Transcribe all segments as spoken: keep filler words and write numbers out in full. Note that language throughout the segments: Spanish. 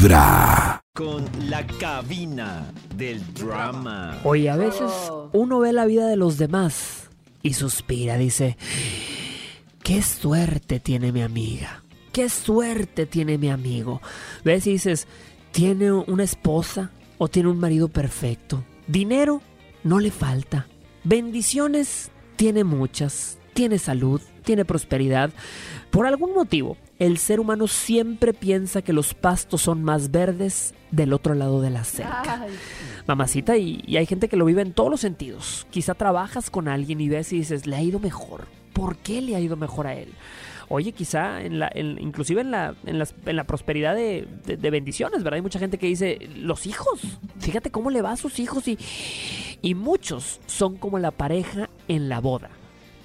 vibra. Con la cabina del drama. Oye, a veces uno ve la vida de los demás y suspira, dice, qué suerte tiene mi amiga, qué suerte tiene mi amigo. Ves y dices, tiene una esposa o tiene un marido perfecto, dinero no le falta, bendiciones tiene muchas, tiene salud, tiene prosperidad. Por algún motivo, el ser humano siempre piensa que los pastos son más verdes del otro lado de la cerca. Ay. Mamacita, y, y hay gente que lo vive en todos los sentidos. Quizá trabajas con alguien y ves y dices, le ha ido mejor. ¿Por qué le ha ido mejor a él? Oye, quizá, en la, en, inclusive en la, en, las, en la prosperidad de, de, de bendiciones, ¿verdad? Hay mucha gente que dice, los hijos, fíjate cómo le va a sus hijos. Y, y muchos son como la pareja en la boda.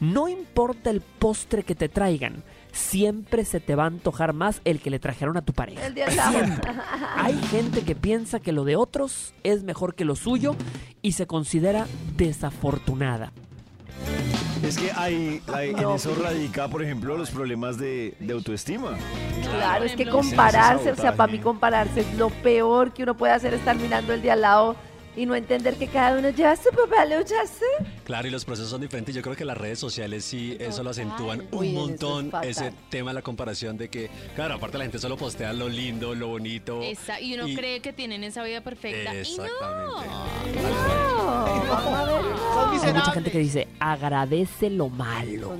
No importa el postre que te traigan, siempre se te va a antojar más el que le trajeron a tu pareja. El día siempre. Hay gente que piensa que lo de otros es mejor que lo suyo y se considera desafortunada. Es que hay, hay no. en eso radica, por ejemplo, los problemas de, de autoestima. Claro, es que compararse, o sea, para mí compararse es lo peor que uno puede hacer, estar mirando el de al lado y no entender que cada uno ya se, papá, lo ya se. Claro, y los procesos son diferentes. Yo creo que las redes sociales sí, eso lo acentúan un montón, ese tema, la comparación de que, claro, aparte la gente solo postea lo lindo, lo bonito. Esa, y uno y, cree que tienen esa vida perfecta. Exactamente. Y no. No. No. Hay mucha gente que dice, agradece lo malo.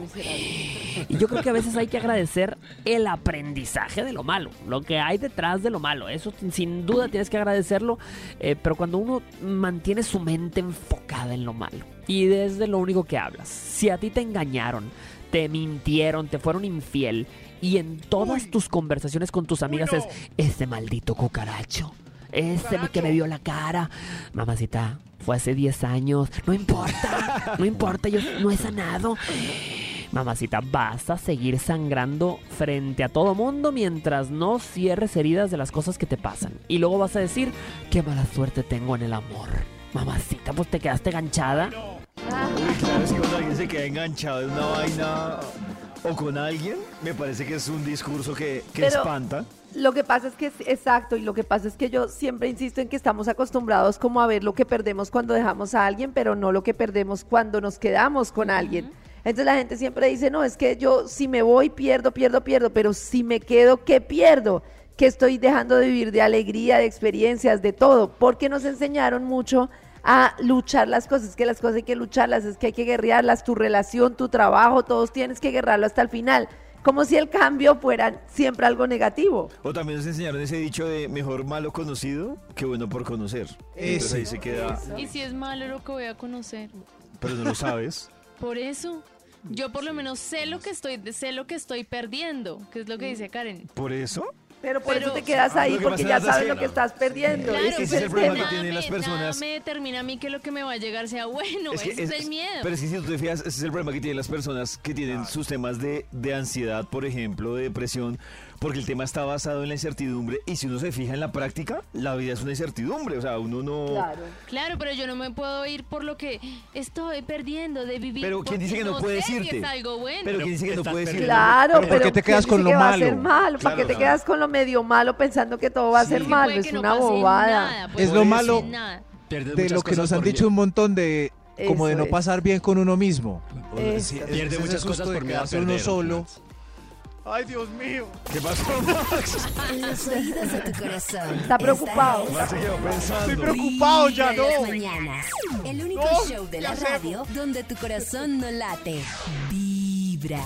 Y yo creo que a veces hay que agradecer el aprendizaje de lo malo, lo que hay detrás de lo malo. Eso sin duda tienes que agradecerlo, eh, pero cuando uno mantiene su mente enfocada en lo malo y desde lo único que hablas. Si a ti te engañaron, te mintieron, te fueron infiel y en todas Uy. tus conversaciones con tus amigas Uy, no. es ese maldito cucaracho, ese que me vio la cara. Mamacita, fue hace diez años. No importa, no importa, yo no he sanado. Mamacita, vas a seguir sangrando frente a todo mundo mientras no cierres heridas de las cosas que te pasan. Y luego vas a decir, qué mala suerte tengo en el amor. Mamacita, pues te quedaste enganchada. No. Uy, claro, es que cuando alguien se queda enganchado en una vaina o con alguien, me parece que es un discurso que, que Pero... espanta. Lo que pasa es que, exacto, y lo que pasa es que yo siempre insisto en que estamos acostumbrados como a ver lo que perdemos cuando dejamos a alguien, pero no lo que perdemos cuando nos quedamos con alguien. Entonces la gente siempre dice, no, es que yo si me voy pierdo, pierdo, pierdo, pero si me quedo, ¿qué pierdo? Que estoy dejando de vivir de alegría, de experiencias, de todo, porque nos enseñaron mucho a luchar las cosas, es que las cosas hay que lucharlas, es que hay que guerrearlas, tu relación, tu trabajo, todos tienes que guerrarlo hasta el final. Como si el cambio fuera siempre algo negativo. O también nos enseñaron ese dicho de mejor malo conocido que bueno por conocer. Entonces ahí se queda. ¿Y si es malo lo que voy a conocer? Pero no lo sabes. Por eso. Yo por lo menos sé lo que estoy, sé lo que estoy perdiendo, que es lo que dice Karen. ¿Por eso? Pero por Pero, eso te quedas ahí, porque ya sabes lo que estás perdiendo. Claro, ese es el problema que tienen las personas. Me determina a mí que lo que me va a llegar sea bueno, es que ese es, es el miedo. Pero es que si tú te fijas, ese es el problema que tienen las personas que tienen ah. sus temas de, de ansiedad, por ejemplo, de depresión, porque el tema está basado en la incertidumbre y si uno se fija en la práctica, la vida es una incertidumbre, o sea, uno no... Claro, claro, pero yo no me puedo ir por lo que estoy perdiendo de vivir. Pero ¿quién dice que no puedes irte? Pero ¿quién dice que no puedes irte? Claro, pero ¿por qué te quedas con lo malo? ¿Para qué te quedas con lo medio malo pensando que todo va a ser malo? Es una bobada. Es lo malo de lo que nos han dicho un montón de... como de no pasar bien con uno mismo. Pierde muchas cosas por miedo a perder. Uno solo... ¡Ay, Dios mío! ¿Qué pasó, Max? En los oídos de tu corazón. Está preocupado. Estoy preocupado ya, ¿no? Mañanas, el único no, show de la radio donde tu corazón no late. Vibra.